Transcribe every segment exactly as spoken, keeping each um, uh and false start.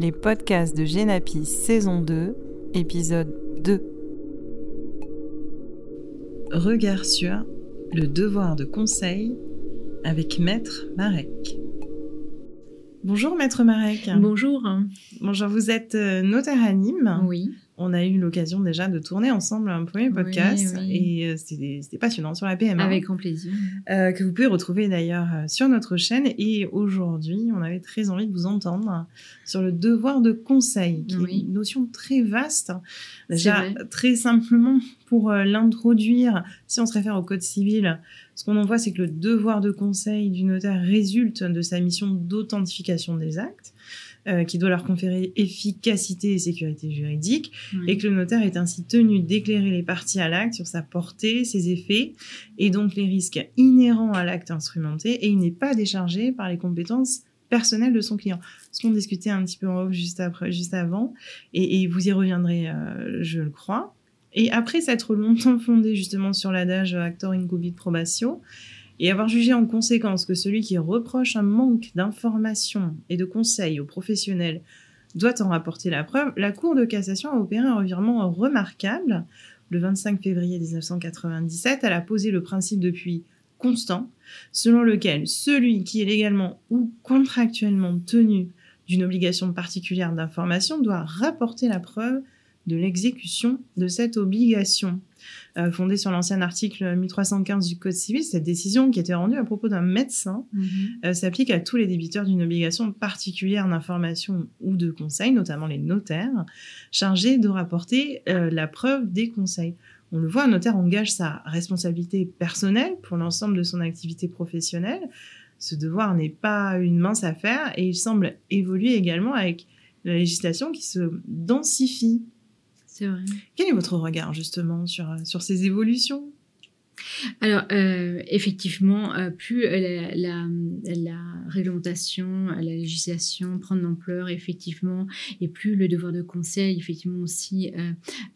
les podcasts de Génapi saison deux, épisode deux. Regard sur le devoir de conseil avec Maître Marek. Bonjour Maître Marek. Bonjour. Bonjour, vous êtes notaire à Nîmes. Oui. On a eu l'occasion déjà de tourner ensemble un premier podcast, oui, oui. et c'était, c'était passionnant sur la P M A. Avec grand plaisir. Euh, que vous pouvez retrouver d'ailleurs sur notre chaîne. Et aujourd'hui, on avait très envie de vous entendre sur le devoir de conseil, qui oui. est une notion très vaste. Déjà, très simplement, pour l'introduire, si on se réfère au Code civil, ce qu'on en voit, c'est que le devoir de conseil du notaire résulte de sa mission d'authentification des actes, Euh, qui doit leur conférer efficacité et sécurité juridique, oui. et que le notaire est ainsi tenu d'éclairer les parties à l'acte sur sa portée, ses effets, et donc les risques inhérents à l'acte instrumenté, et il n'est pas déchargé par les compétences personnelles de son client. Ce qu'on discutait un petit peu en off juste, après, juste avant, et, et vous y reviendrez, euh, je le crois. Et après s'être longtemps fondé justement sur l'adage « actor incubit probatio », et avoir jugé en conséquence que celui qui reproche un manque d'informations et de conseils aux professionnels doit en rapporter la preuve, la Cour de cassation a opéré un revirement remarquable. Le vingt-cinq février dix-neuf cent quatre-vingt-dix-sept, elle a posé le principe depuis constant, selon lequel celui qui est légalement ou contractuellement tenu d'une obligation particulière d'information doit rapporter la preuve de l'exécution de cette obligation. Euh, fondée sur l'ancien article mille trois cent quinze du Code civil, cette décision qui était rendue à propos d'un médecin mm-hmm. euh, s'applique à tous les débiteurs d'une obligation particulière d'information ou de conseil, notamment les notaires, chargés de rapporter euh, la preuve des conseils. On le voit, un notaire engage sa responsabilité personnelle pour l'ensemble de son activité professionnelle. Ce devoir n'est pas une mince affaire et il semble évoluer également avec la législation qui se densifie. C'est vrai. Quel est votre regard justement sur, sur ces évolutions ? Alors, euh, effectivement, euh, plus la, la, la réglementation, la législation prend de l'ampleur, effectivement, et plus le devoir de conseil, effectivement, aussi euh,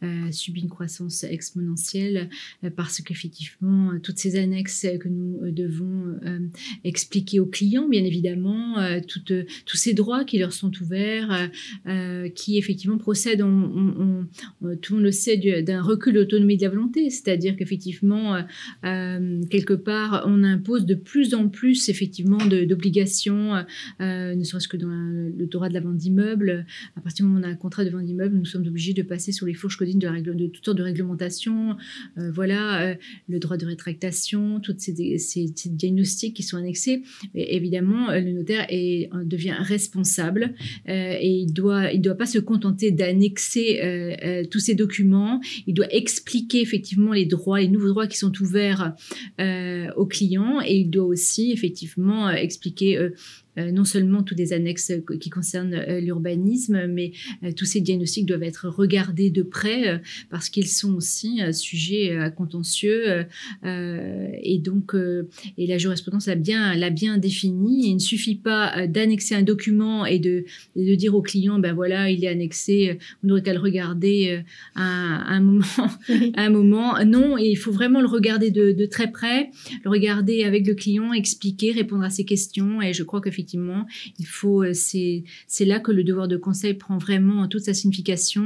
euh, subit une croissance exponentielle euh, parce qu'effectivement, toutes ces annexes que nous devons euh, expliquer aux clients, bien évidemment, euh, tout, euh, tous ces droits qui leur sont ouverts, euh, qui, effectivement, procèdent, on, on, on, tout le monde le sait, d'un recul d'autonomie de la volonté, c'est-à-dire qu'effectivement, euh, Euh, quelque part, on impose de plus en plus effectivement de, d'obligations, euh, ne serait-ce que dans la, le droit de la vente d'immeubles. À partir du moment où on a un contrat de vente d'immeuble, nous sommes obligés de passer sur les fourches codines de, la règle, de toutes sortes de réglementations. Euh, voilà, euh, le droit de rétractation, toutes ces, ces, ces diagnostics qui sont annexés. Et évidemment, le notaire est, devient responsable euh, et il doit, il doit pas se contenter d'annexer euh, euh, tous ces documents. Il doit expliquer effectivement les droits, les nouveaux droits qui sont ouverts euh, aux clients, et il doit aussi effectivement euh, expliquer euh, euh, non seulement toutes les annexes euh, qui concernent euh, l'urbanisme, mais euh, tous ces diagnostics doivent être regardés de près euh, parce qu'ils sont aussi euh, sujets à euh, contentieux euh, et donc euh, et la jurisprudence l'a bien l'a bien défini. Il ne suffit pas euh, d'annexer un document et de, et de dire au client ben voilà il est annexé, vous n'aurez qu'à le regarder euh, à, à un moment à un moment. Non, il faut vraiment le regarder de, de très près, le regarder avec le client, expliquer, répondre à ses questions. Et je crois qu'effectivement, il faut, c'est, c'est là que le devoir de conseil prend vraiment toute sa signification.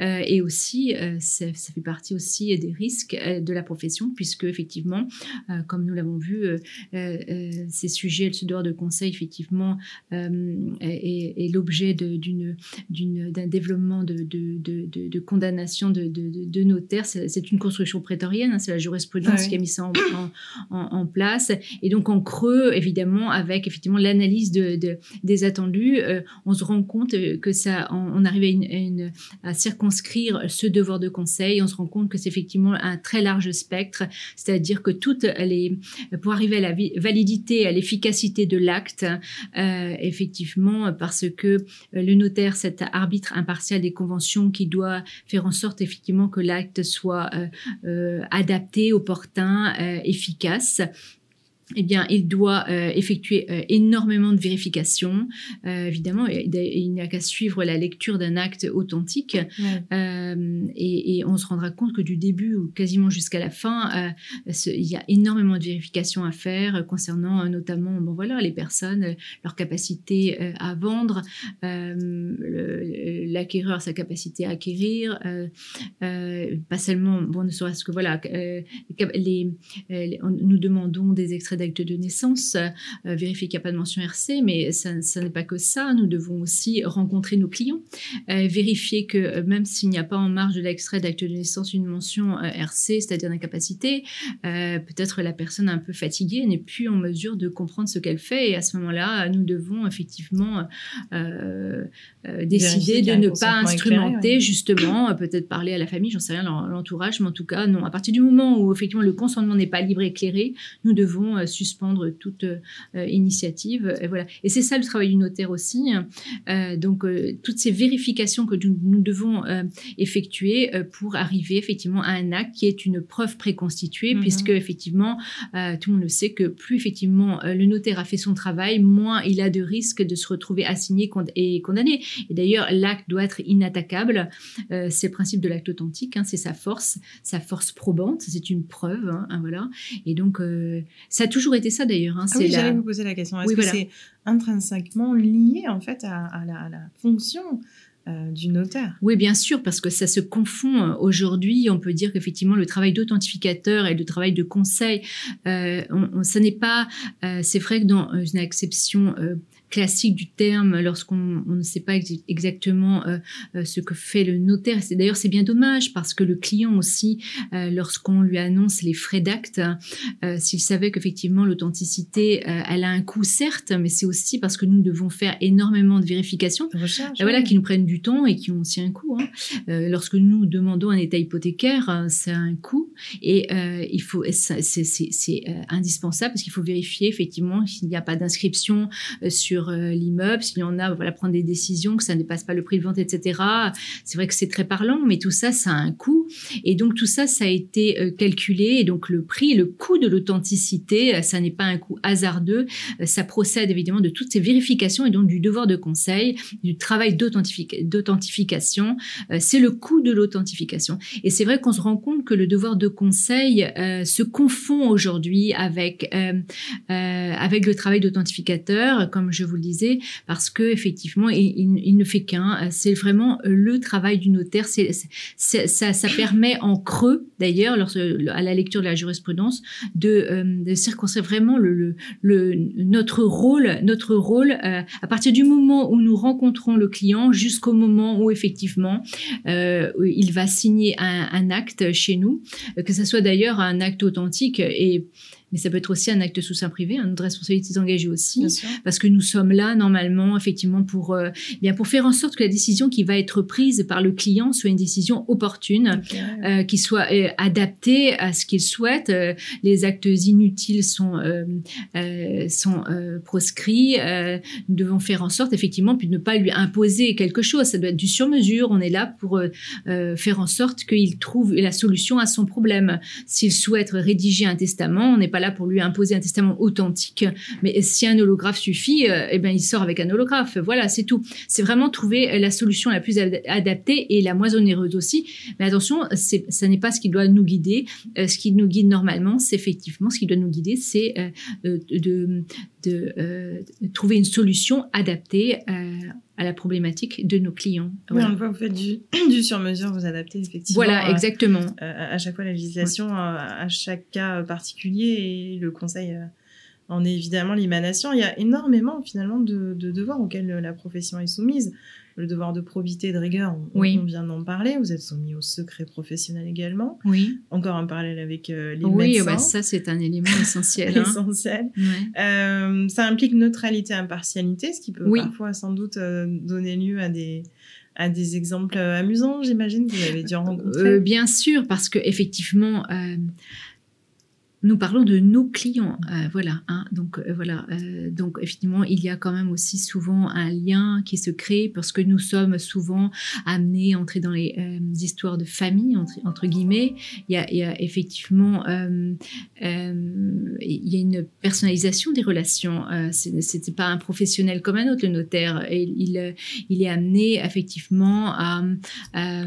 Euh, et aussi, euh, ça, ça fait partie aussi des risques euh, de la profession, puisque effectivement, euh, comme nous l'avons vu, euh, euh, ces sujets, ce devoir de conseil, effectivement, euh, est, est l'objet de, d'une, d'une, d'un développement de, de, de, de, de condamnation de, de, de notaires. C'est, c'est une construction prétorienne, hein, c'est la jurisprudence Ah oui. qui a mis ça en, en, en place. Et donc, en creux, évidemment, avec effectivement, l'analyse de, de, des attendus, euh, on se rend compte que ça, on, on arrive à, une, à, une, à circonscrire ce devoir de conseil. On se rend compte que c'est effectivement un très large spectre, c'est-à-dire que toutes les, pour arriver à la vi- validité, à l'efficacité de l'acte, euh, effectivement, parce que le notaire, cet arbitre impartial des conventions qui doit faire en sorte effectivement que l'acte soit euh, euh, adapté, opportun, euh, efficace. eh bien, il doit euh, effectuer euh, énormément de vérifications, euh, évidemment, et, et il n'y a qu'à suivre la lecture d'un acte authentique, ouais. euh, et, et on se rendra compte que du début ou quasiment jusqu'à la fin, euh, ce, il y a énormément de vérifications à faire euh, concernant euh, notamment, bon voilà, les personnes, euh, leur capacité euh, à vendre, euh, l'acquéreur, sa capacité à acquérir, euh, euh, pas seulement, bon, ne serait-ce que voilà, euh, les, les, nous demandons des extraits d'actes de naissance, euh, vérifier qu'il n'y a pas de mention R C, mais ça, ça n'est pas que ça. Nous devons aussi rencontrer nos clients, euh, vérifier que même s'il n'y a pas en marge de l'extrait d'acte de naissance une mention euh, R C, c'est-à-dire d'incapacité, euh, peut-être la personne un peu fatiguée n'est plus en mesure de comprendre ce qu'elle fait, et à ce moment-là, nous devons effectivement euh, euh, décider de ne pas instrumenter, éclairé, ouais. justement, euh, peut-être parler à la famille, j'en sais rien, l'entourage, mais en tout cas, non. À partir du moment où effectivement le consentement n'est pas libre et éclairé, nous devons euh, suspendre toute euh, initiative. Et, voilà. Et c'est ça le travail du notaire aussi. Euh, donc, euh, toutes ces vérifications que nous, nous devons euh, effectuer euh, pour arriver effectivement à un acte qui est une preuve préconstituée, mm-hmm. puisque effectivement, euh, tout le monde le sait que plus effectivement euh, le notaire a fait son travail, moins il a de risque de se retrouver assigné cond- et condamné. Et d'ailleurs, l'acte doit être inattaquable. Euh, c'est le principe de l'acte authentique, hein, c'est sa force, sa force probante, c'est une preuve. Hein, hein, voilà. Et donc, euh, ça a toujours été ça d'ailleurs. Hein, ah oui, la... j'allais vous poser la question. Est-ce oui, que voilà. c'est intrinsèquement lié en fait à, à, la, à la fonction Euh, du notaire. Oui, bien sûr, parce que ça se confond. Aujourd'hui, on peut dire qu'effectivement, le travail d'authentificateur et le travail de conseil, euh, on, on, ça n'est pas... Euh, c'est vrai que dans une acception euh, classique du terme, lorsqu'on on ne sait pas ex- exactement euh, euh, ce que fait le notaire, c'est, d'ailleurs, c'est bien dommage, parce que le client aussi, euh, lorsqu'on lui annonce les frais d'acte, euh, s'il savait qu'effectivement, l'authenticité, euh, elle a un coût, certes, mais c'est aussi parce que nous devons faire énormément de vérifications, recherche, euh, voilà, oui. qui nous prennent du temps et qui ont aussi un coût. Hein. Euh, lorsque nous demandons un état hypothécaire, euh, ça a un coût, et euh, il faut, c'est, c'est, c'est euh, indispensable, parce qu'il faut vérifier effectivement s'il n'y a pas d'inscription euh, sur euh, l'immeuble, s'il y en a, voilà, prendre des décisions, que ça ne dépasse pas le prix de vente, et cetera. C'est vrai que c'est très parlant, mais tout ça, ça a un coût. Et donc, tout ça, ça a été euh, calculé. Et donc, le prix, le coût de l'authenticité, euh, ça n'est pas un coût hasardeux. Euh, ça procède évidemment de toutes ces vérifications et donc du devoir de conseil, du travail d'authentification. d'authentification, euh, c'est le coût de l'authentification. Et c'est vrai qu'on se rend compte que le devoir de conseil euh, se confond aujourd'hui avec euh, euh, avec le travail d'authentificateur, comme je vous le disais, parce que effectivement, il, il, il ne fait qu'un. C'est vraiment le travail du notaire. C'est, c'est, c'est, ça, ça permet en creux, d'ailleurs, lorsque, à la lecture de la jurisprudence, de, euh, de circonscrire vraiment le, le, le notre rôle, notre rôle euh, à partir du moment où nous rencontrons le client jusqu'au au moment où effectivement euh, il va signer un, un acte chez nous, que ce soit d'ailleurs un acte authentique, et mais ça peut être aussi un acte sous seing privé, hein, notre responsabilité est engagée aussi, parce que nous sommes là normalement effectivement pour euh, bien pour faire en sorte que la décision qui va être prise par le client soit une décision opportune, okay, ouais. euh, qui soit euh, adaptée à ce qu'il souhaite. Euh, les actes inutiles sont euh, euh, sont euh, proscrits. Euh, nous devons faire en sorte effectivement puis de ne pas lui imposer quelque chose. Ça doit être du sur-mesure. On est là pour euh, euh, faire en sorte qu'il trouve la solution à son problème. S'il souhaite rédiger un testament, on n'est pas là pour lui imposer un testament authentique, mais si un holographe suffit, euh, eh ben il sort avec un holographe. Voilà, c'est tout. C'est vraiment trouver la solution la plus ad- adaptée et la moins onéreuse aussi. Mais attention, c'est, ça n'est pas ce qui doit nous guider. Euh, ce qui nous guide normalement, c'est effectivement ce qui doit nous guider, c'est euh, de, de euh, trouver une solution adaptée euh, à la problématique de nos clients. Voilà. Oui, on voit, vous faites du, du sur-mesure, vous adaptez effectivement. Voilà, exactement. Euh, euh, à chaque fois la législation, ouais. euh, à chaque cas particulier, et le conseil euh, en est évidemment l'émanation. Il y a énormément finalement de, de devoirs auxquels la profession est soumise. Le devoir de probité et de rigueur, on, oui. on vient d'en parler. Vous êtes soumis au secret professionnel également. Oui. Encore un parallèle avec euh, les oui, médecins. Oui, bah ça, c'est un élément essentiel. hein. Essentiel. Ouais. Euh, ça implique neutralité, impartialité, ce qui peut oui. parfois sans doute euh, donner lieu à des... à des exemples euh, amusants, j'imagine, que vous avez dû en rencontrer. Euh, bien sûr, parce que effectivement... Euh, Nous parlons de nos clients, euh, voilà. Hein, donc euh, voilà, euh, donc effectivement, il y a quand même aussi souvent un lien qui se crée parce que nous sommes souvent amenés à entrer dans les euh, histoires de famille entre, entre guillemets. Il y a, il y a effectivement, euh, euh, il y a une personnalisation des relations. Euh, C'était pas un professionnel comme un autre, le notaire. Il, il, il est amené effectivement à, à,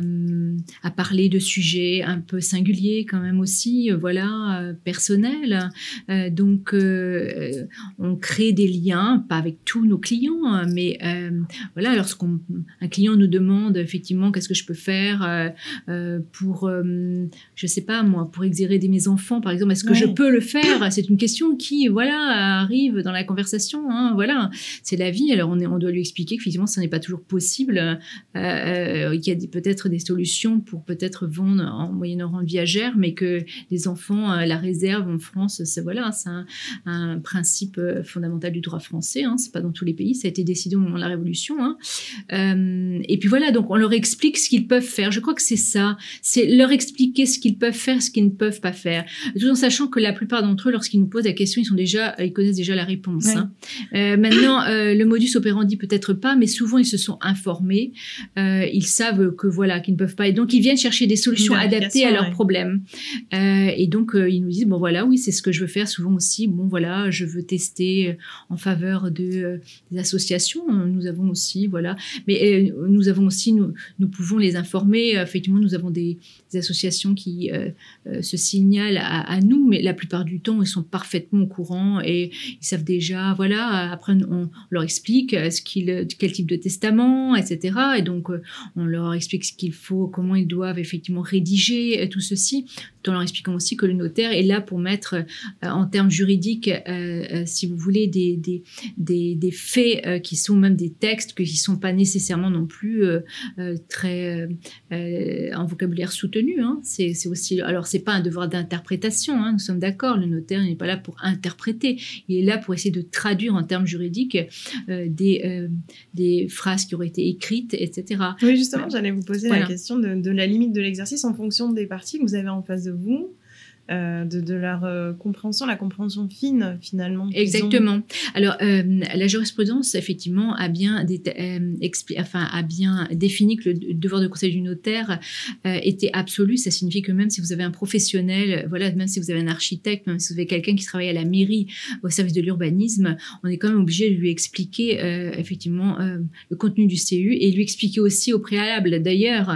à parler de sujets un peu singuliers quand même aussi, voilà. Personnels. Personnel. Euh, donc, euh, on crée des liens, pas avec tous nos clients, mais euh, voilà, lorsqu'un client nous demande effectivement qu'est-ce que je peux faire euh, pour, euh, je sais pas moi, pour exhérer des mes enfants, par exemple, est-ce que ouais. je peux le faire? C'est une question qui, voilà, arrive dans la conversation. Hein, voilà, c'est la vie. Alors, on, est, on doit lui expliquer que finalement, ça n'est pas toujours possible. Euh, euh, qu'il y a peut-être des solutions pour peut-être vendre en moyennant rente viagère, mais que les enfants, euh, la réserve en France, c'est voilà, c'est un, un principe fondamental du droit français. Hein, c'est pas dans tous les pays. Ça a été décidé au moment de la Révolution. Hein. Euh, et puis voilà, donc on leur explique ce qu'ils peuvent faire. Je crois que c'est ça, c'est leur expliquer ce qu'ils peuvent faire, ce qu'ils ne peuvent pas faire, tout en sachant que la plupart d'entre eux, lorsqu'ils nous posent la question, ils sont déjà, ils connaissent déjà la réponse. Ouais. Hein. Euh, maintenant, euh, le modus operandi peut-être pas, mais souvent ils se sont informés. Euh, ils savent que voilà, qu'ils ne peuvent pas, et donc ils viennent chercher des solutions adaptées à leurs ouais. problèmes. Euh, et donc euh, ils nous disent bon. Voilà, oui, c'est ce que je veux faire. Souvent aussi, bon, voilà, je veux tester en faveur de, euh, des associations. Nous avons aussi, voilà, mais euh, nous avons aussi, nous, nous pouvons les informer. Effectivement, nous avons des, des associations qui euh, euh, se signalent à, à nous, mais la plupart du temps, ils sont parfaitement au courant et ils savent déjà, voilà, après, on leur explique ce qu'il, quel type de testament, et cetera. Et donc, euh, on leur explique ce qu'il faut, comment ils doivent effectivement rédiger tout ceci, tout en leur expliquant aussi que le notaire est là pour mettre euh, en termes juridiques, euh, euh, si vous voulez, des, des, des, des faits euh, qui sont même des textes que, qui ne sont pas nécessairement non plus euh, euh, très euh, en vocabulaire soutenu. Hein. C'est, c'est aussi, alors, ce n'est pas un devoir d'interprétation, hein, nous sommes d'accord, le notaire n'est pas là pour interpréter, il est là pour essayer de traduire en termes juridiques euh, des, euh, des phrases qui auraient été écrites, et cetera. Oui, justement, euh, j'allais vous poser voilà. la question de, de la limite de l'exercice en fonction des parties que vous avez en face de vous. Euh, de, de leur euh, compréhension, la compréhension fine, finalement. Exactement. Ont... Alors, euh, la jurisprudence, effectivement, a bien, dé- euh, expli- enfin, a bien défini que le devoir de conseil du notaire euh, était absolu. Ça signifie que même si vous avez un professionnel, voilà, même si vous avez un architecte, même si vous avez quelqu'un qui travaille à la mairie, au service de l'urbanisme, on est quand même obligé de lui expliquer, euh, effectivement, euh, le contenu du C U et lui expliquer aussi au préalable, d'ailleurs,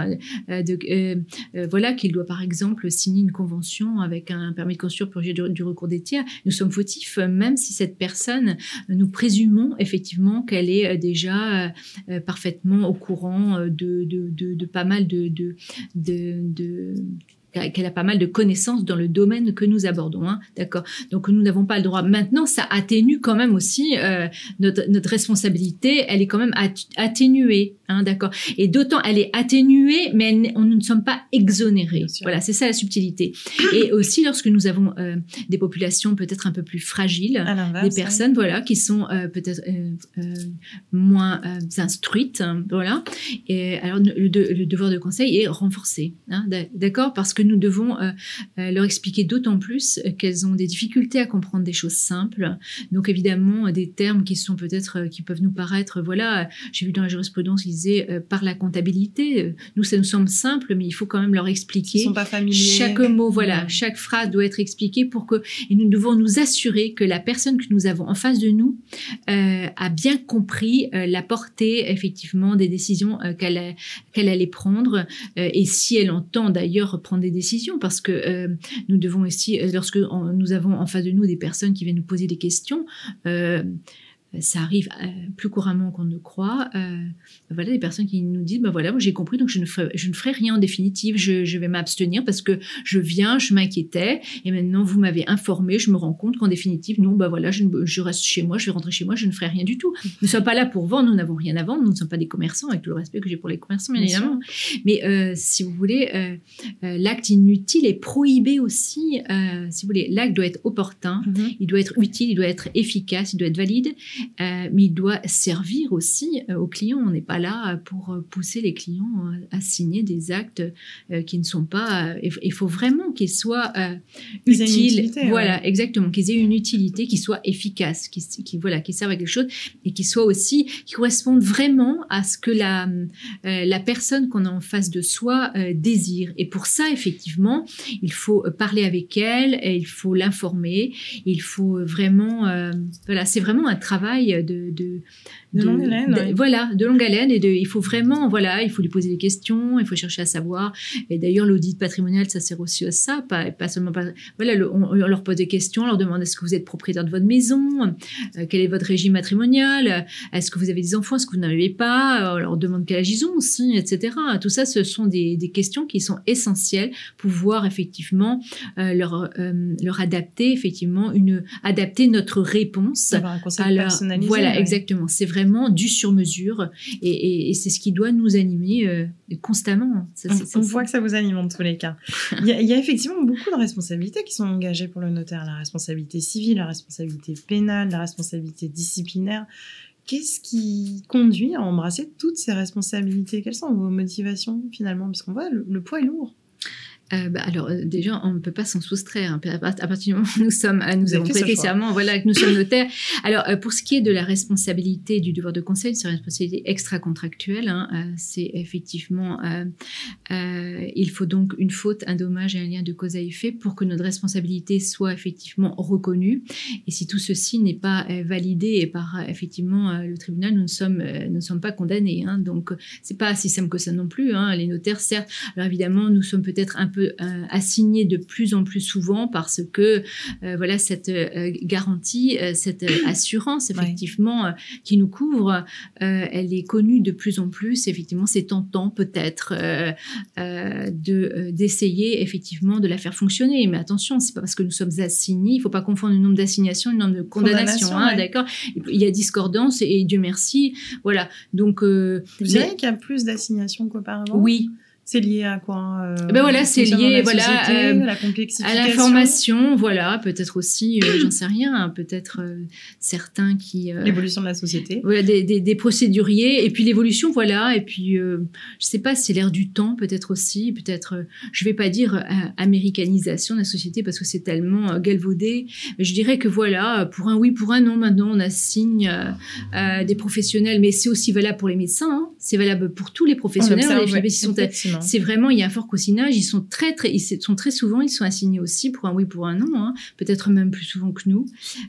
euh, de, euh, euh, voilà, qu'il doit, par exemple, signer une convention avec avec un permis de construire pour juger du recours des tiers, nous sommes fautifs, même si cette personne, nous présumons effectivement qu'elle est déjà euh, parfaitement au courant de, de, de, de pas mal de... de, de, de qu'elle a pas mal de connaissances dans le domaine que nous abordons, hein, d'accord. Donc nous n'avons pas le droit. Maintenant, ça atténue quand même aussi euh, notre, notre responsabilité. Elle est quand même at- atténuée, hein, d'accord. Et d'autant, elle est atténuée, mais elle, on, nous ne sommes pas exonérés. Voilà, c'est ça la subtilité. Et aussi lorsque nous avons euh, des populations peut-être un peu plus fragiles, des personnes, hein. voilà, qui sont euh, peut-être euh, euh, moins euh, instruites, hein, voilà. Et alors le, de, le devoir de conseil est renforcé, hein, d'accord, parce que que nous devons euh, euh, leur expliquer d'autant plus euh, qu'elles ont des difficultés à comprendre des choses simples. Donc évidemment euh, des termes qui sont peut-être euh, qui peuvent nous paraître, voilà, euh, j'ai vu dans la jurisprudence ils disaient euh, par la comptabilité, euh, nous ça nous semble simple, mais il faut quand même leur expliquer. Ils sont pas familiers. Chaque mot, voilà, ouais. chaque phrase doit être expliquée pour que et nous devons nous assurer que la personne que nous avons en face de nous euh, a bien compris euh, la portée effectivement des décisions euh, qu'elle a, qu'elle allait prendre euh, et si elle entend d'ailleurs prendre des décisions, parce que euh, nous devons aussi, lorsque on, nous avons en face de nous des personnes qui viennent nous poser des questions, euh, ça arrive euh, plus couramment qu'on ne croit, euh, voilà, des personnes qui nous disent, ben voilà, moi j'ai compris, donc je ne ferai, je ne ferai rien en définitive, je, je vais m'abstenir parce que je viens, je m'inquiétais, et maintenant vous m'avez informé, je me rends compte qu'en définitive, non, ben voilà, je, je reste chez moi, je vais rentrer chez moi, je ne ferai rien du tout. Nous ne sommes pas là pour vendre, nous n'avons rien à vendre, nous ne sommes pas des commerçants, avec tout le respect que j'ai pour les commerçants, bien, bien évidemment. Sûr. Mais euh, si vous voulez, euh, euh, l'acte inutile est prohibé aussi, euh, si vous voulez, l'acte doit être opportun, mm-hmm. il doit être utile, il doit être efficace, il doit être valide, euh, mais il doit servir aussi euh, aux clients. On n'est pas là pour pousser les clients à, à signer des actes euh, qui ne sont pas... Euh, il faut vraiment qu'ils soient euh, utiles. Voilà, ouais. Exactement, qu'ils aient une utilité, qu'ils soient efficaces, qu'ils qui, voilà, qui servent à quelque chose et qu'ils soient aussi, qui correspondent vraiment à ce que la, euh, la personne qu'on a en face de soi euh, désire. Et pour ça, effectivement, il faut parler avec elle, et il faut l'informer, il faut vraiment... Euh, voilà, c'est vraiment un travail de... de, de, de longue haleine. De, ouais. Voilà, de longue haleine. Et de, il faut vraiment, voilà, il faut lui poser des questions, il faut chercher à savoir. Et d'ailleurs, l'audit patrimonial, ça sert aussi à ça, pas, pas seulement... Pas, voilà, le, on, on leur pose des questions, on leur demande est-ce que vous êtes propriétaire de votre maison, euh, quel est votre régime matrimonial, est-ce que vous avez des enfants, est-ce que vous n'en avez pas, on leur demande quel âge ils ont aussi, et cetera. Tout ça, ce sont des, des questions qui sont essentielles pour pouvoir effectivement euh, leur, euh, leur adapter, effectivement, une, adapter notre réponse. Un concept à leur, personnalisé. Voilà, ouais. Exactement. C'est vraiment du sur-mesure et, et, et c'est ce qui doit nous animer euh, constamment. Ça, on ça, on voit que ça vous anime en tous les cas. il, y a, il y a effectivement beaucoup de responsabilités qui sont engagées pour le notaire. La responsabilité civile, la responsabilité pénale, la responsabilité disciplinaire. Qu'est-ce qui conduit à embrasser toutes ces responsabilités? Quelles sont vos motivations finalement? Parce qu'on voit, le, le poids est lourd. Euh, bah, alors euh, déjà on ne peut pas s'en soustraire hein. à, part, à partir du moment où nous sommes euh, nous avons prêté serment, voilà que nous sommes notaires. Alors euh, pour ce qui est de la responsabilité du devoir de conseil, c'est une responsabilité extra-contractuelle hein. euh, c'est effectivement euh, euh, il faut donc une faute, un dommage et un lien de cause à effet pour que notre responsabilité soit effectivement reconnue, et si tout ceci n'est pas euh, validé par euh, effectivement euh, le tribunal, nous ne sommes, euh, nous ne sommes pas condamnés hein. Donc c'est pas si simple que ça non plus hein. Les notaires, certes, alors évidemment nous sommes peut-être un peu assigné de plus en plus souvent parce que euh, voilà cette euh, garantie, euh, cette euh, assurance effectivement ouais. euh, qui nous couvre, euh, elle est connue de plus en plus. Effectivement, c'est tentant peut-être euh, euh, de euh, d'essayer effectivement de la faire fonctionner, mais attention, c'est pas parce que nous sommes assignés, il faut pas confondre le nombre d'assignations et le nombre de condamnations. Condamnation, hein, ouais. D'accord, il y a discordance et, et Dieu merci, voilà. Donc euh, vous savez qu'il y a plus d'assignations qu'auparavant. Oui. C'est lié à quoi euh, ben voilà, c'est lié la société, voilà, euh, la complexification. À l'information, voilà, peut-être aussi, euh, j'en sais rien, hein, peut-être euh, certains qui... Euh, l'évolution de la société. Voilà, des, des, des procéduriers, et puis l'évolution, voilà, et puis euh, je ne sais pas, c'est l'ère du temps peut-être aussi, peut-être, euh, je ne vais pas dire euh, américanisation de la société parce que c'est tellement euh, galvaudé, mais je dirais que voilà, pour un oui, pour un non, maintenant on assigne euh, euh, des professionnels, mais c'est aussi valable pour les médecins, hein, c'est valable pour tous les professionnels, on observe, les sont ouais, c'est vraiment, il y a un fort causinage. Ils sont très, très, ils sont très souvent, ils sont assignés aussi pour un oui, pour un non, hein, peut-être même plus souvent que nous.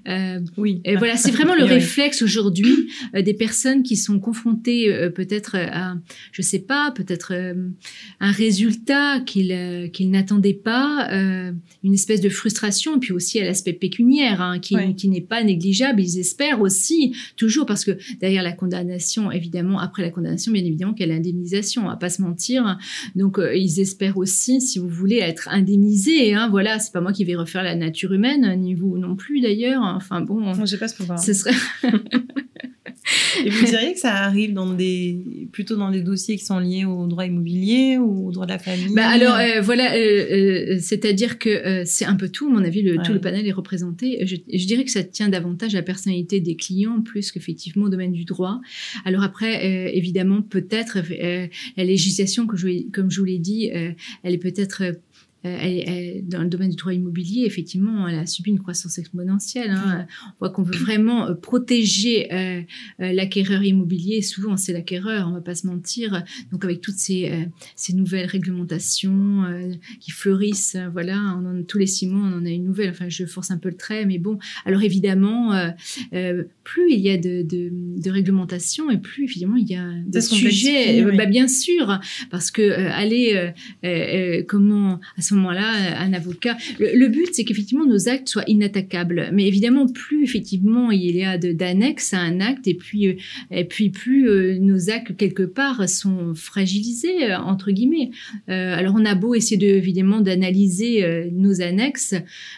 Euh, oui. Et voilà, c'est vraiment le oui, réflexe aujourd'hui euh, des personnes qui sont confrontées euh, peut-être à, je sais pas, peut-être euh, un résultat qu'ils euh, qu'ils n'attendaient pas, euh, une espèce de frustration, et puis aussi à l'aspect pécuniaire hein, qui, oui. qui n'est pas négligeable. Ils espèrent aussi toujours, parce que derrière la condamnation, évidemment, après la condamnation, bien évidemment qu'il y a l'indemnisation, on va pas se mentir. Hein. Donc, euh, ils espèrent aussi, si vous voulez, être indemnisés. Hein, voilà, c'est pas moi qui vais refaire la nature humaine, ni vous non plus d'ailleurs. Enfin bon, non, j'ai pas ce pouvoir. Ce serait... Et vous diriez que ça arrive dans des, plutôt dans des dossiers qui sont liés au droit immobilier ou au droit de la famille? Bah alors euh, voilà, euh, euh, c'est-à-dire que euh, c'est un peu tout. À mon avis, le, ouais. tout le panel est représenté. Je, je dirais que ça tient davantage à la personnalité des clients plus qu'effectivement au domaine du droit. Alors après, euh, évidemment, peut-être euh, la législation, que je, comme je vous l'ai dit, euh, elle est peut-être euh, Euh, elle, elle, dans le domaine du droit immobilier, effectivement, elle a subi une croissance exponentielle. Hein. On voit qu'on veut vraiment euh, protéger euh, euh, l'acquéreur immobilier. Souvent, c'est l'acquéreur, on ne va pas se mentir. Donc, avec toutes ces, euh, ces nouvelles réglementations euh, qui fleurissent, euh, voilà, on en, tous les six mois, on en a une nouvelle. Enfin, je force un peu le trait, mais bon. Alors, évidemment, euh, euh, plus il y a de, de, de réglementations et plus, évidemment, il y a des sujets. Oui. Bah, bien sûr, parce que euh, aller, euh, euh, comment... moment-là, un avocat. Le, le but, c'est qu'effectivement, nos actes soient inattaquables. Mais évidemment, plus effectivement il y a d'annexes à un acte, et puis, et puis plus euh, nos actes, quelque part, sont fragilisés, entre guillemets. Euh, alors, on a beau essayer, de, évidemment, d'analyser euh, nos annexes.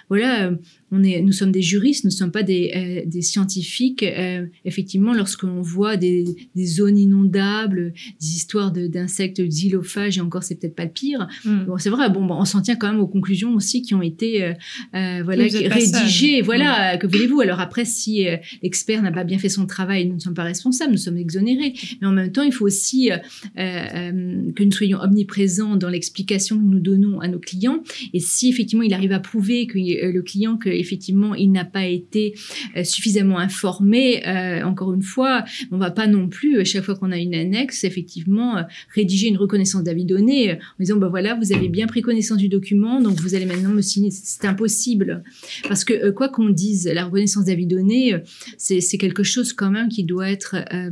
Voilà, euh, on est, nous sommes des juristes, nous ne sommes pas des, euh, des scientifiques. Euh, effectivement, lorsque l'on voit des, des zones inondables, des histoires d'insectes, de, xylophages, et encore, c'est peut-être pas le pire. Mm. Bon, c'est vrai, bon, bon, on s'en tient quand même aux conclusions aussi qui ont été euh, euh, voilà, oui, rédigées. Voilà, mm. que voulez-vous? Alors après, si euh, l'expert n'a pas bien fait son travail, nous ne sommes pas responsables, nous sommes exonérés. Mais en même temps, il faut aussi euh, euh, que nous soyons omniprésents dans l'explication que nous donnons à nos clients. Et si effectivement, il arrive à prouver que euh, le client, que effectivement, il n'a pas été euh, suffisamment informé, euh, encore une fois, on ne va pas non plus, euh, chaque fois qu'on a une annexe, effectivement, euh, rédiger une reconnaissance d'avis donné euh, en disant, ben voilà, vous avez bien pris connaissance du document, donc vous allez maintenant me signer. C'est impossible. Parce que, euh, quoi qu'on dise, la reconnaissance d'avis donné, euh, c'est quelque chose quand même qui doit être euh,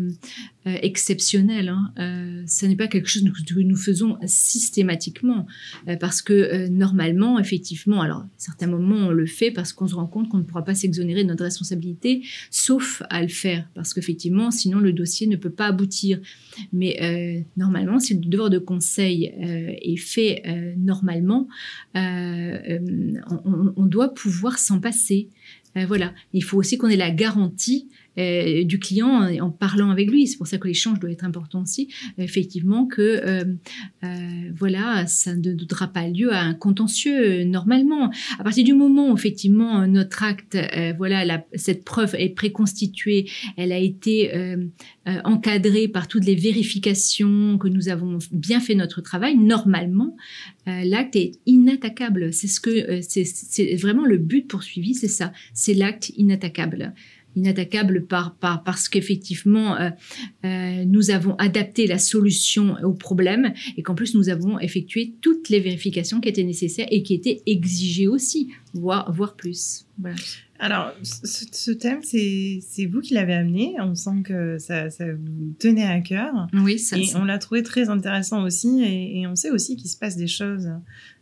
euh, exceptionnel. Hein. Euh, ça n'est pas quelque chose que nous faisons systématiquement. Euh, parce que, euh, normalement, effectivement, alors, à certains moments, on le fait parce qu'on se rend compte qu'on ne pourra pas s'exonérer de notre responsabilité, sauf à le faire. Parce qu'effectivement, sinon, le dossier ne peut pas aboutir. Mais euh, normalement, si le devoir de conseil euh, est fait euh, normalement, euh, on, on doit pouvoir s'en passer. Euh, voilà. Il faut aussi qu'on ait la garantie euh, du client en, en parlant avec lui. C'est pour ça que l'échange doit être important aussi. Effectivement, que euh, euh, voilà, ça ne donnera pas lieu à un contentieux euh, normalement. À partir du moment où effectivement notre acte, euh, voilà, la, cette preuve est préconstituée, elle a été euh, euh, encadrée par toutes les vérifications que nous avons bien fait notre travail. Normalement, euh, l'acte est inattaquable. C'est ce que euh, c'est vraiment le but poursuivi, c'est ça. C'est l'acte inattaquable. Inattaquable par, par, parce qu'effectivement, euh, euh, nous avons adapté la solution au problème et qu'en plus, nous avons effectué toutes les vérifications qui étaient nécessaires et qui étaient exigées aussi, voire, voire plus. Voilà. Alors, ce, ce thème, c'est vous qui l'avez amené. On sent que ça, ça vous tenait à cœur. Oui, ça. Et on l'a trouvé très intéressant aussi. Et, et on sait aussi qu'il se passe des choses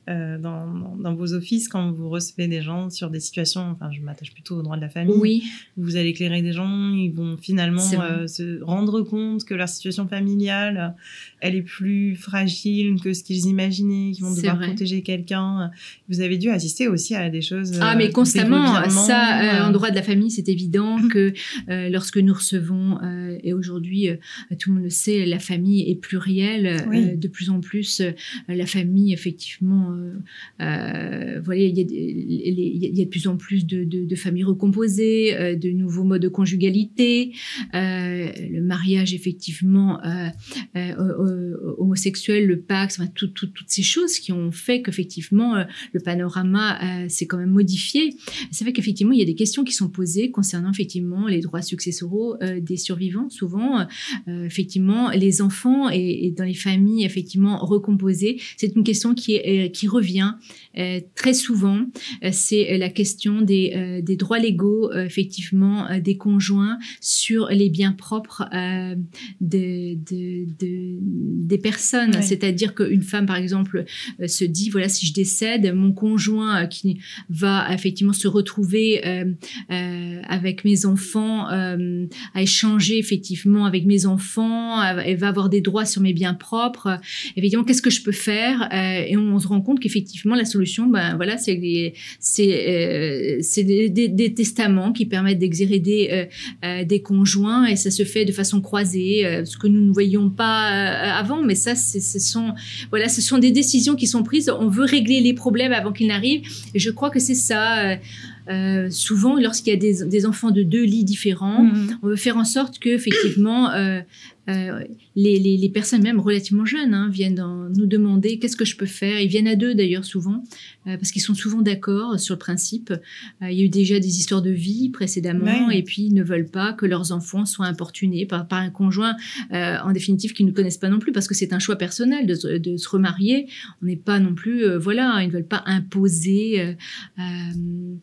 euh, dans, dans vos offices quand vous recevez des gens sur des situations. Enfin, je m'attache plutôt au droit de la famille. Oui. Vous allez éclairer des gens. Ils vont finalement euh, se rendre compte que leur situation familiale, elle est plus fragile que ce qu'ils imaginaient. Qu'ils vont devoir vrai. protéger quelqu'un. Vous avez dû assister aussi à des choses. Ah, mais constamment, ça. Euh, en droit de la famille, c'est évident que euh, lorsque nous recevons, euh, et aujourd'hui, euh, tout le monde le sait, la famille est plurielle. Oui. Euh, de plus en plus, euh, la famille, effectivement, euh, euh, voilà, il y, y a de plus en plus de, de, de familles recomposées, euh, de nouveaux modes de conjugalité, euh, le mariage, effectivement, euh, euh, euh, homosexuel, le P A C S, enfin, tout, tout, toutes ces choses qui ont fait qu'effectivement, euh, le panorama euh, s'est quand même modifié. Ça fait qu'effectivement, il y a des questions qui sont posées concernant effectivement les droits successoraux euh, des survivants, souvent euh, effectivement les enfants et, et dans les familles effectivement recomposées. C'est une question qui est, qui revient euh, très souvent. C'est la question des, euh, des droits légaux euh, effectivement euh, des conjoints sur les biens propres euh, de, de, de, des personnes. Oui. C'est-à-dire qu'une femme par exemple euh, se dit voilà, si je décède, mon conjoint euh, qui va effectivement se retrouver Euh, euh, avec mes enfants, euh, à échanger effectivement avec mes enfants, elle va avoir des droits sur mes biens propres. Euh, effectivement, qu'est-ce que je peux faire euh, Et on, on se rend compte qu'effectivement, la solution, ben voilà, c'est des, euh, des, des, des testaments qui permettent d'exhérer des, euh, euh, des conjoints et ça se fait de façon croisée, euh, ce que nous ne voyions pas euh, avant. Mais ça, ce sont, voilà, ce sont des décisions qui sont prises. On veut régler les problèmes avant qu'ils n'arrivent. Et je crois que c'est ça. Euh, Euh, souvent, lorsqu'il y a des, des enfants de deux lits différents, mmh. on veut faire en sorte que, effectivement, euh, euh, les, les, les personnes, même relativement jeunes, hein, viennent en, nous demander qu'est-ce que je peux faire. Ils viennent à deux, d'ailleurs, souvent, euh, parce qu'ils sont souvent d'accord sur le principe. Euh, il y a eu déjà des histoires de vie précédemment, ouais. et puis ils ne veulent pas que leurs enfants soient importunés par, par un conjoint, euh, en définitive, qu'ils ne connaissent pas non plus, parce que c'est un choix personnel de, de se remarier. On n'est pas non plus, euh, voilà, ils ne veulent pas imposer. Euh, euh,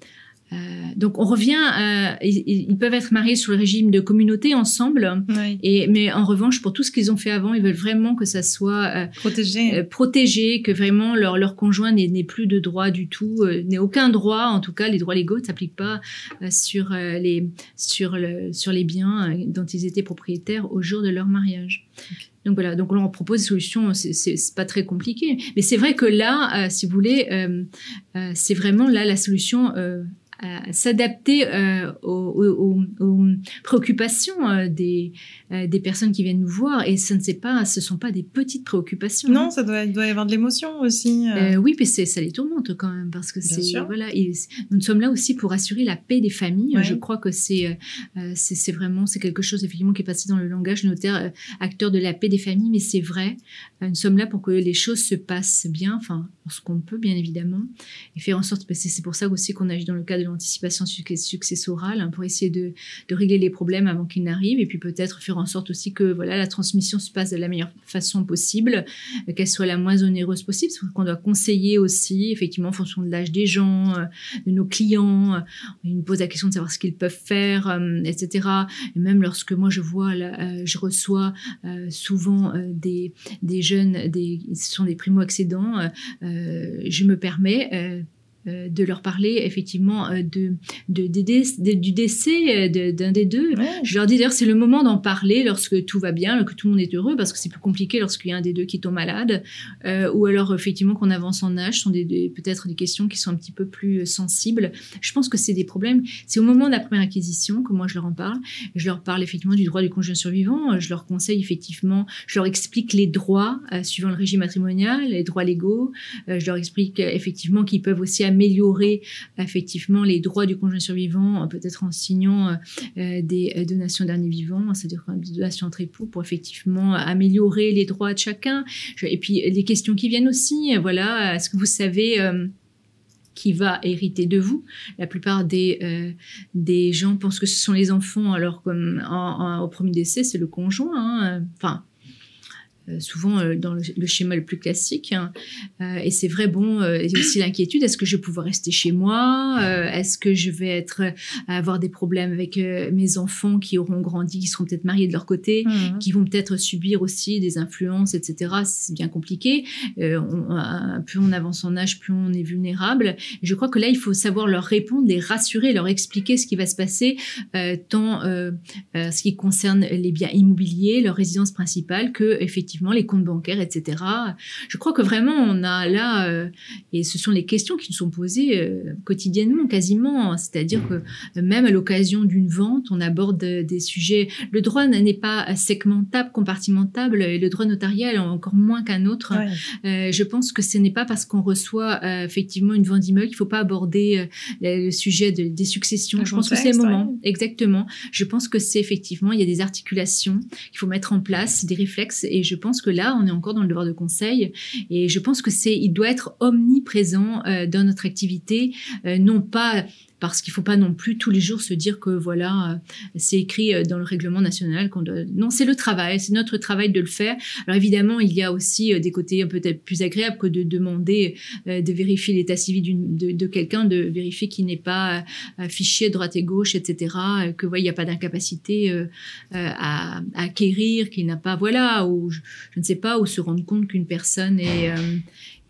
Euh, donc on revient, euh, ils, ils peuvent être mariés sous le régime de communauté ensemble, oui. et, mais en revanche pour tout ce qu'ils ont fait avant, ils veulent vraiment que ça soit euh, protégé. Euh, protégé, que vraiment leur, leur conjoint n'ait plus de droit du tout, euh, n'ait aucun droit, en tout cas les droits légaux ne s'appliquent pas euh, sur, euh, les, sur, le, sur les biens euh, dont ils étaient propriétaires au jour de leur mariage. Okay. Donc voilà, donc on leur propose des solutions, c'est pas très compliqué, mais c'est vrai que là, euh, si vous voulez, euh, euh, c'est vraiment là la solution euh, euh, s'adapter euh, aux, aux, aux préoccupations euh, des, euh, des personnes qui viennent nous voir. Et ce ne pas, ce sont pas des petites préoccupations. Non, hein. ça doit, il doit y avoir de l'émotion aussi. Euh. Euh, oui, mais ça les tourmente quand même. Parce que c'est, voilà, et nous sommes là aussi pour assurer la paix des familles. Ouais. Je crois que c'est euh, vraiment c'est quelque chose effectivement, qui est passé dans le langage notaire, euh, acteur de la paix des familles. Mais c'est vrai, euh, nous sommes là pour que les choses se passent bien, enfin, ce qu'on peut bien évidemment, et faire en sorte, c'est pour ça aussi qu'on agit dans le cadre de l'anticipation successorale, hein, pour essayer de, de régler les problèmes avant qu'ils n'arrivent, et puis peut-être faire en sorte aussi que voilà, la transmission se passe de la meilleure façon possible, euh, qu'elle soit la moins onéreuse possible, parce qu'on doit conseiller aussi, effectivement, en fonction de l'âge des gens, euh, de nos clients, euh, ils nous posent la question de savoir ce qu'ils peuvent faire, euh, et cetera. Et même lorsque moi je vois, là, euh, je reçois euh, souvent euh, des, des jeunes, des, ce sont des primo-accédants, euh, euh, je me permets... Euh, de leur parler effectivement de, de, de, de, du décès d'un des deux. Ouais. Je leur dis d'ailleurs c'est le moment d'en parler lorsque tout va bien, que tout le monde est heureux, parce que c'est plus compliqué lorsqu'il y a un des deux qui tombe malade, euh, ou alors effectivement qu'on avance en âge, sont des, des, peut-être des questions qui sont un petit peu plus sensibles. Je pense que c'est des problèmes, c'est au moment de la première acquisition que moi je leur en parle. Je leur parle effectivement du droit du conjoint survivant, je leur conseille effectivement, je leur explique les droits euh, suivant le régime matrimonial, les droits légaux, euh, je leur explique euh, effectivement qu'ils peuvent aussi améliorer améliorer effectivement les droits du conjoint survivant, peut-être en signant euh, des donations derniers vivants, c'est-à-dire des donations entre époux pour effectivement améliorer les droits de chacun. Et puis les questions qui viennent aussi, voilà, est-ce que vous savez euh, qui va hériter de vous? La plupart des, euh, des gens pensent que ce sont les enfants, alors qu'en, en, en, au premier décès, c'est le conjoint, hein, euh, enfin... Euh, souvent euh, dans le, le schéma le plus classique. Hein. Euh, et c'est vrai, bon, euh, il y a aussi l'inquiétude, est-ce que je vais pouvoir rester chez moi? euh, Est-ce que je vais être, euh, avoir des problèmes avec euh, mes enfants qui auront grandi, qui seront peut-être mariés de leur côté, mmh. qui vont peut-être subir aussi des influences, et cetera. C'est bien compliqué. Euh, on, euh, plus on avance en âge, plus on est vulnérable. Et je crois que là, il faut savoir leur répondre, les rassurer, leur expliquer ce qui va se passer, euh, tant euh, euh, ce qui concerne les biens immobiliers, leur résidence principale, que, effectivement, les comptes bancaires, et cetera. Je crois que vraiment, on a là, euh, et ce sont les questions qui nous sont posées euh, quotidiennement, quasiment, c'est-à-dire que même à l'occasion d'une vente, on aborde des, des sujets. Le droit n'est pas segmentable, compartimentable, et le droit notarial encore moins qu'un autre. Ouais. Euh, je pense que ce n'est pas parce qu'on reçoit euh, effectivement une vente d'immeuble qu'il ne faut pas aborder euh, le sujet de, des successions. Un je pense contexte, que c'est le moment. Ouais. Exactement. Je pense que c'est effectivement, il y a des articulations qu'il faut mettre en place, des réflexes, et je pense Je pense que là, on est encore dans le devoir de conseil, et je pense que c'est, il doit être omniprésent euh, dans notre activité, euh, non pas parce qu'il ne faut pas non plus tous les jours se dire que voilà, euh, c'est écrit dans le règlement national qu'on doit... Non, c'est le travail, c'est notre travail de le faire. Alors évidemment, il y a aussi euh, des côtés peut-être plus agréables que de demander euh, de vérifier l'état civil de, de quelqu'un, de vérifier qu'il n'est pas euh, fiché droite et gauche, et cetera, euh, que ouais, il n'y a pas d'incapacité euh, euh, à, à acquérir, qu'il n'a pas... Voilà, ou... Je, je ne sais pas, ou se rendre compte qu'une personne est, euh,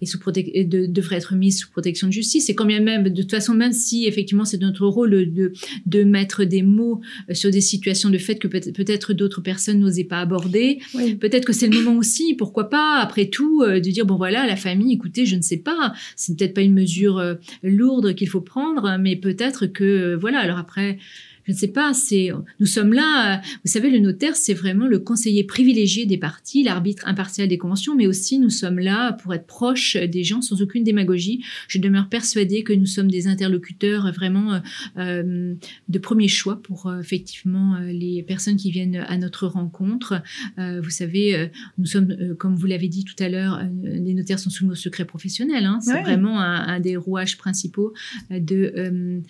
est sous et de, devrait être mise sous protection de justice. Et quand bien même, de toute façon, même si effectivement c'est notre rôle de, de mettre des mots sur des situations de fait que peut-être d'autres personnes n'osaient pas aborder, oui. peut-être que c'est le moment aussi, pourquoi pas, après tout, euh, de dire, bon voilà, la famille, écoutez, je ne sais pas, c'est peut-être pas une mesure euh, lourde qu'il faut prendre, mais peut-être que, euh, voilà, alors après... Je ne sais pas, c'est, nous sommes là, vous savez, le notaire, c'est vraiment le conseiller privilégié des parties, l'arbitre impartial des conventions, mais aussi nous sommes là pour être proches des gens sans aucune démagogie. Je demeure persuadée que nous sommes des interlocuteurs vraiment euh, de premier choix pour euh, effectivement les personnes qui viennent à notre rencontre. Euh, vous savez, nous sommes, euh, comme vous l'avez dit tout à l'heure, euh, les notaires sont soumis au secret professionnel. Hein, c'est ouais. vraiment un, un des rouages principaux de, euh,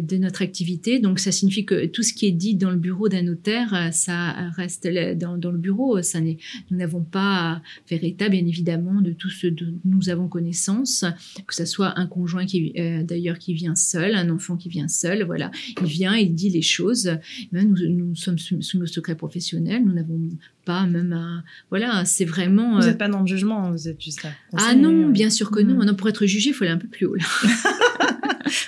de notre activité. Donc, ça signifie que tout ce qui est dit dans le bureau d'un notaire, ça reste dans, dans le bureau. Ça n'est, nous n'avons pas à faire état, bien évidemment, de tout ce dont nous avons connaissance, que ce soit un conjoint qui, euh, d'ailleurs, qui vient seul, un enfant qui vient seul, voilà. Il vient, il dit les choses. Même nous, nous sommes soumis au secret professionnel, nous n'avons pas même à... Voilà, c'est vraiment... Euh... Vous n'êtes pas dans le jugement, vous êtes juste là. Ah non, bien sûr que non. Mmh. non. Pour être jugé, il faut aller un peu plus haut, là.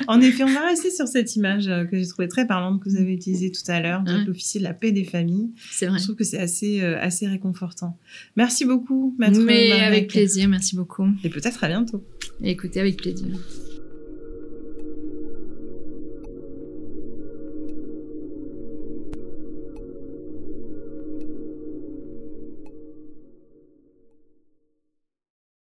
En effet, on va rester sur cette image euh, que j'ai trouvée très parlante que vous avez utilisée tout à l'heure, ouais. l'officier de la paix des familles. C'est vrai. Je trouve que c'est assez, euh, assez réconfortant. Merci beaucoup, Maître Marek. Mais avec plaisir, merci beaucoup. Et peut-être à bientôt. Écoutez, avec plaisir.